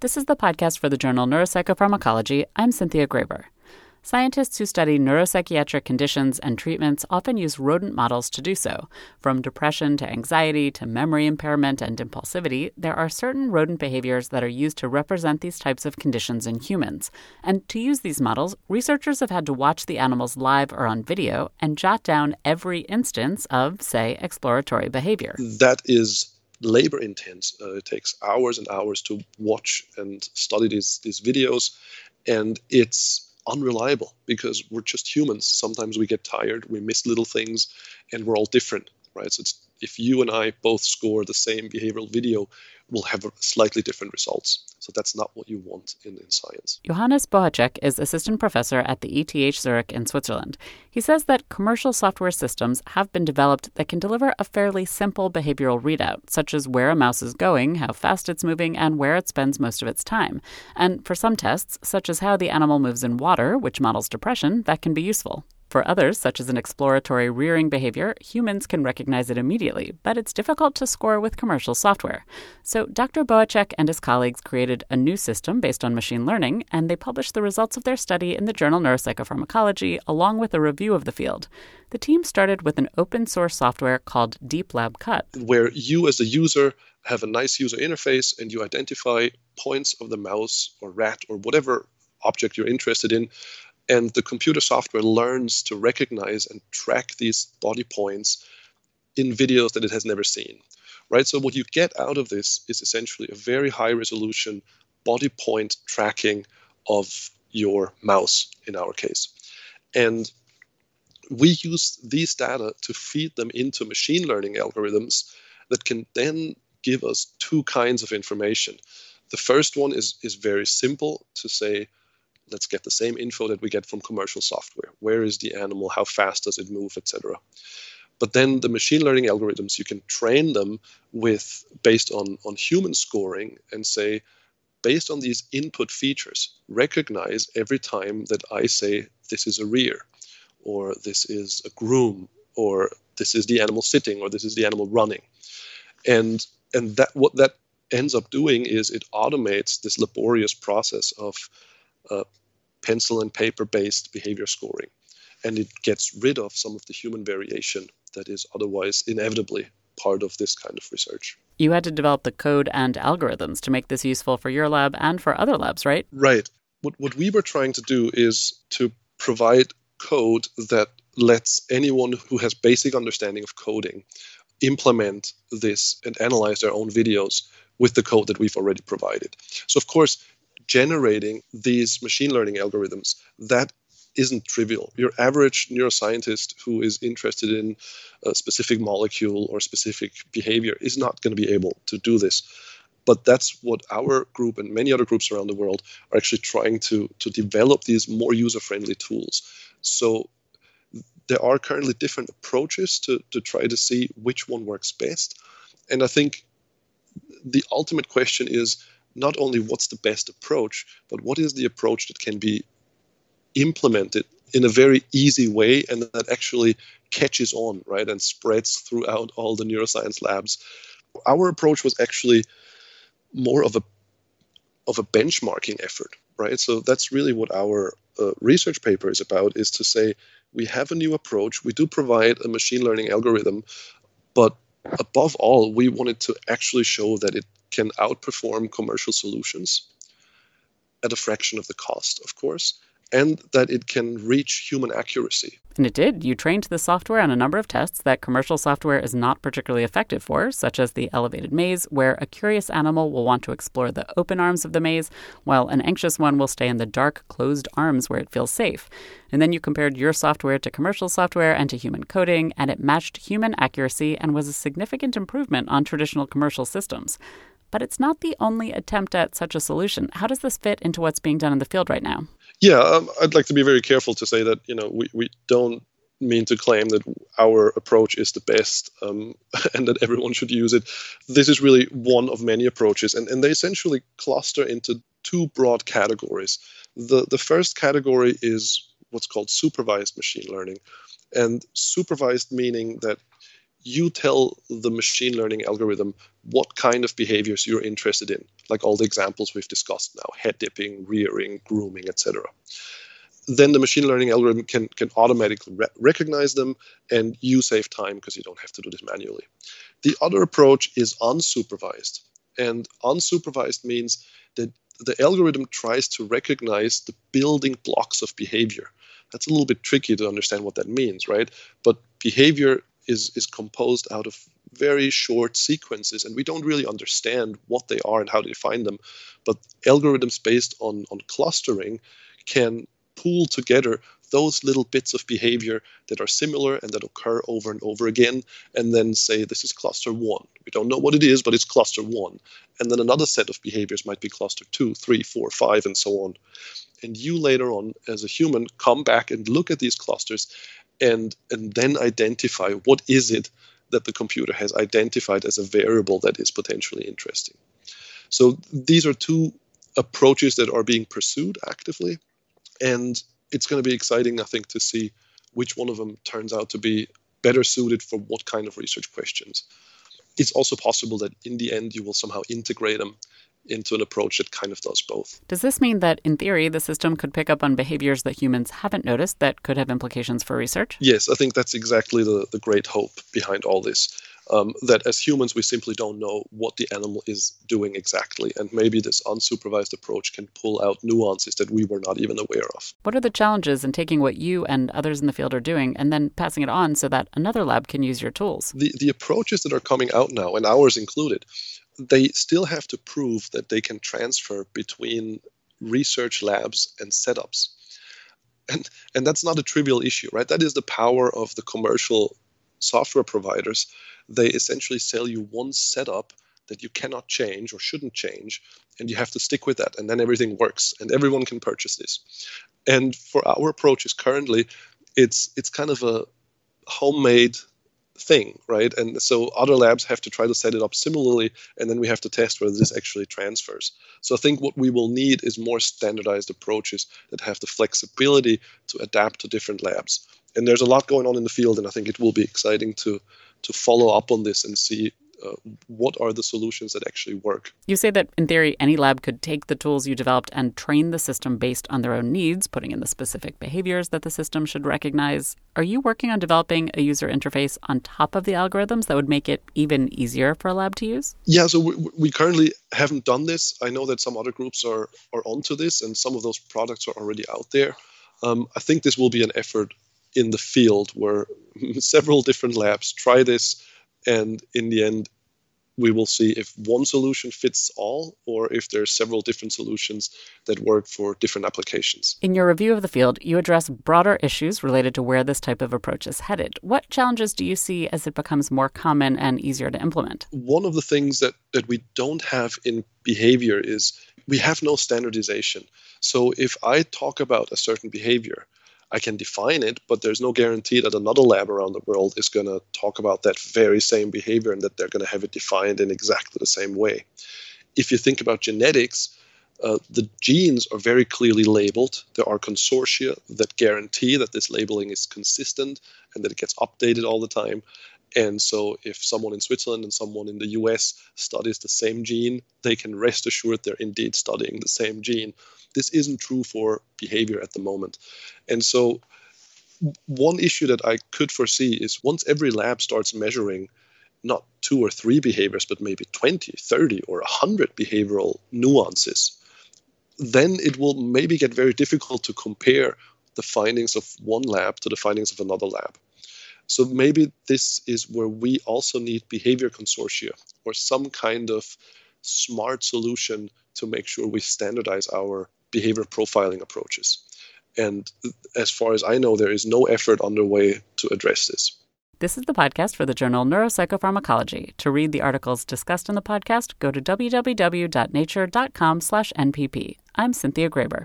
This is the podcast for the journal Neuropsychopharmacology. I'm Cynthia Graeber. Scientists who study neuropsychiatric conditions and treatments often use rodent models to do so. From depression to anxiety to memory impairment and impulsivity, there are certain rodent behaviors that are used to represent these types of conditions in humans. And to use these models, researchers have had to watch the animals live or on video and jot down every instance of, say, exploratory behavior. That is labor intense. It takes hours and hours to watch and study these videos, and it's unreliable because we're just humans. Sometimes we get tired, we miss little things, and we're all different, right? So if you and I both score the same behavioral video, we'll have slightly different results. So that's not what you want in science. Johannes Bohacek is assistant professor at the ETH Zurich in Switzerland. He says that commercial software systems have been developed that can deliver a fairly simple behavioral readout, such as where a mouse is going, how fast it's moving, and where it spends most of its time. And for some tests, such as how the animal moves in water, which models depression, that can be useful. For others, such as an exploratory rearing behavior, humans can recognize it immediately, but it's difficult to score with commercial software. So Dr. Bohacek and his colleagues created a new system based on machine learning, and they published the results of their study in the journal Neuropsychopharmacology, along with a review of the field. The team started with an open-source software called DeepLabCut, where you as a user have a nice user interface and you identify points of the mouse or rat or whatever object you're interested in. And the computer software learns to recognize and track these body points in videos that it has never seen, right? So what you get out of this is essentially a very high-resolution body point tracking of your mouse, in our case. And we use these data to feed them into machine learning algorithms that can then give us two kinds of information. The first one is very simple to say, let's get the same info that we get from commercial software. Where is the animal? How fast does it move, etc. But then the machine learning algorithms, you can train them with based on human scoring and say, based on these input features, recognize every time that I say this is a rear, or this is a groom, or this is the animal sitting, or this is the animal running. And that what that ends up doing is it automates this laborious process of pencil and paper-based behavior scoring. And it gets rid of some of the human variation that is otherwise inevitably part of this kind of research. You had to develop the code and algorithms to make this useful for your lab and for other labs, right? Right. What we were trying to do is to provide code that lets anyone who has basic understanding of coding implement this and analyze their own videos with the code that we've already provided. So, of course, generating these machine learning algorithms, that isn't trivial. Your average neuroscientist who is interested in a specific molecule or specific behavior is not going to be able to do this. But that's what our group and many other groups around the world are actually trying to develop these more user-friendly tools. So there are currently different approaches to try to see which one works best. And I think the ultimate question is, not only what's the best approach, but what is the approach that can be implemented in a very easy way and that actually catches on, right, and spreads throughout all the neuroscience labs. Our approach was actually more of a benchmarking effort, right? So that's really what our research paper is about, is to say we have a new approach. We do provide a machine learning algorithm, but above all, we wanted to actually show that it can outperform commercial solutions at a fraction of the cost, of course, and that it can reach human accuracy. And it did. You trained the software on a number of tests that commercial software is not particularly effective for, such as the elevated maze, where a curious animal will want to explore the open arms of the maze, while an anxious one will stay in the dark, closed arms where it feels safe. And then you compared your software to commercial software and to human coding, and it matched human accuracy and was a significant improvement on traditional commercial systems. But it's not the only attempt at such a solution. How does this fit into what's being done in the field right now? Yeah, I'd like to be very careful to say that, we don't mean to claim that our approach is the best and that everyone should use it. This is really one of many approaches, and they essentially cluster into two broad categories. The first category is what's called supervised machine learning, and supervised meaning that you tell the machine learning algorithm what kind of behaviors you're interested in. like all the examples we've discussed now, head dipping, rearing, grooming, etc. Then the machine learning algorithm can automatically recognize them, and you save time because you don't have to do this manually. The other approach is unsupervised. And unsupervised means that the algorithm tries to recognize the building blocks of behavior. That's a little bit tricky to understand what that means, right? But behavior is composed out of very short sequences, and we don't really understand what they are and how to define them. But algorithms based on clustering can pool together those little bits of behavior that are similar and that occur over and over again, and then say, this is cluster one. We don't know what it is, but it's cluster one. And then another set of behaviors might be cluster 2, 3, 4, 5, and so on. And you later on, as a human, come back and look at these clusters and then identify what is it that the computer has identified as a variable that is potentially interesting. So these are two approaches that are being pursued actively. And it's going to be exciting, I think, to see which one of them turns out to be better suited for what kind of research questions. It's also possible that in the end, you will somehow integrate them into an approach that kind of does both. Does this mean that, in theory, the system could pick up on behaviors that humans haven't noticed that could have implications for research? Yes, I think that's exactly the great hope behind all this, that as humans, we simply don't know what the animal is doing exactly. And maybe this unsupervised approach can pull out nuances that we were not even aware of. What are the challenges in taking what you and others in the field are doing and then passing it on so that another lab can use your tools? The approaches that are coming out now, and ours included, they still have to prove that they can transfer between research labs and setups. And that's not a trivial issue, right? That is the power of the commercial software providers. They essentially sell you one setup that you cannot change or shouldn't change, and you have to stick with that, and then everything works, and everyone can purchase this. And for our approaches currently, it's kind of a homemade thing, right? And so other labs have to try to set it up similarly, and then we have to test whether this actually transfers. So I think what we will need is more standardized approaches that have the flexibility to adapt to different labs. And there's a lot going on in the field, and I think it will be exciting to follow up on this and see what are the solutions that actually work. You say that, in theory, any lab could take the tools you developed and train the system based on their own needs, putting in the specific behaviors that the system should recognize. Are you working on developing a user interface on top of the algorithms that would make it even easier for a lab to use? Yeah, so we currently haven't done this. I know that some other groups are onto this, and some of those products are already out there. I think this will be an effort in the field where several different labs try this, and in the end, we will see if one solution fits all or if there are several different solutions that work for different applications. In your review of the field, you address broader issues related to where this type of approach is headed. What challenges do you see as it becomes more common and easier to implement? One of the things that we don't have in behavior is we have no standardization. So if I talk about a certain behavior, I can define it, but there's no guarantee that another lab around the world is going to talk about that very same behavior and that they're going to have it defined in exactly the same way. If you think about genetics, the genes are very clearly labeled. There are consortia that guarantee that this labeling is consistent and that it gets updated all the time. And so if someone in Switzerland and someone in the US studies the same gene, they can rest assured they're indeed studying the same gene. This isn't true for behavior at the moment. And so one issue that I could foresee is once every lab starts measuring not 2 or 3 behaviors, but maybe 20, 30, or 100 behavioral nuances, then it will maybe get very difficult to compare the findings of one lab to the findings of another lab. So maybe this is where we also need behavior consortia or some kind of smart solution to make sure we standardize our behavior profiling approaches. And as far as I know, there is no effort underway to address this. This is the podcast for the journal Neuropsychopharmacology. To read the articles discussed in the podcast, go to www.nature.com/npp. I'm Cynthia Graeber.